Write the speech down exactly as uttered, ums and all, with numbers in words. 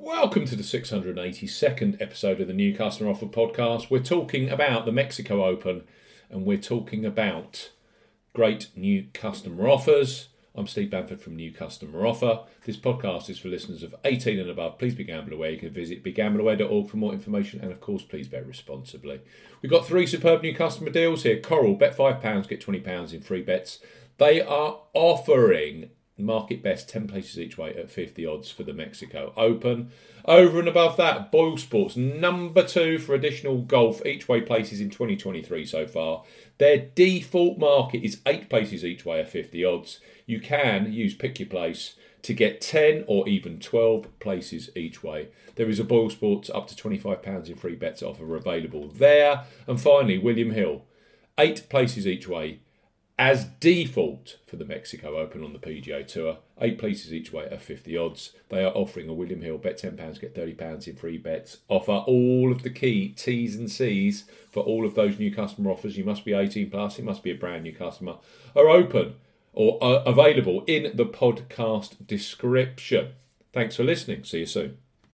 Welcome to the six hundred eighty-second episode of the New Customer Offer podcast. We're talking about the Mexico Open and we're talking about great new customer offers. I'm Steve Bamford from New Customer Offer. This podcast is for listeners of eighteen and above. Please be gamble aware. You can visit begambleaware dot org for more information and, of course, please bet responsibly. We've got three superb new customer deals here. Coral, bet five pounds, get twenty pounds in free bets. They are offering market best ten places each way at fifty odds for the Mexico Open. Over and above that, BoyleSports, number two for additional golf each way places in twenty twenty-three so far. Their default market is eight places each way at fifty odds. You can use Pick Your Place to get ten or even twelve places each way. There is a BoyleSports up to twenty-five pounds in free bets offer available there. And finally, William Hill, eight places each way as default for the Mexico Open on the P G A Tour, eight places each way at fifty odds. They are offering a William Hill bet ten pounds, get thirty pounds in free bets offer. All of the key T's and C's for all of those new customer offers. You must be eighteen plus, it must be a brand new customer, are open or are available in the podcast description. Thanks for listening. See you soon.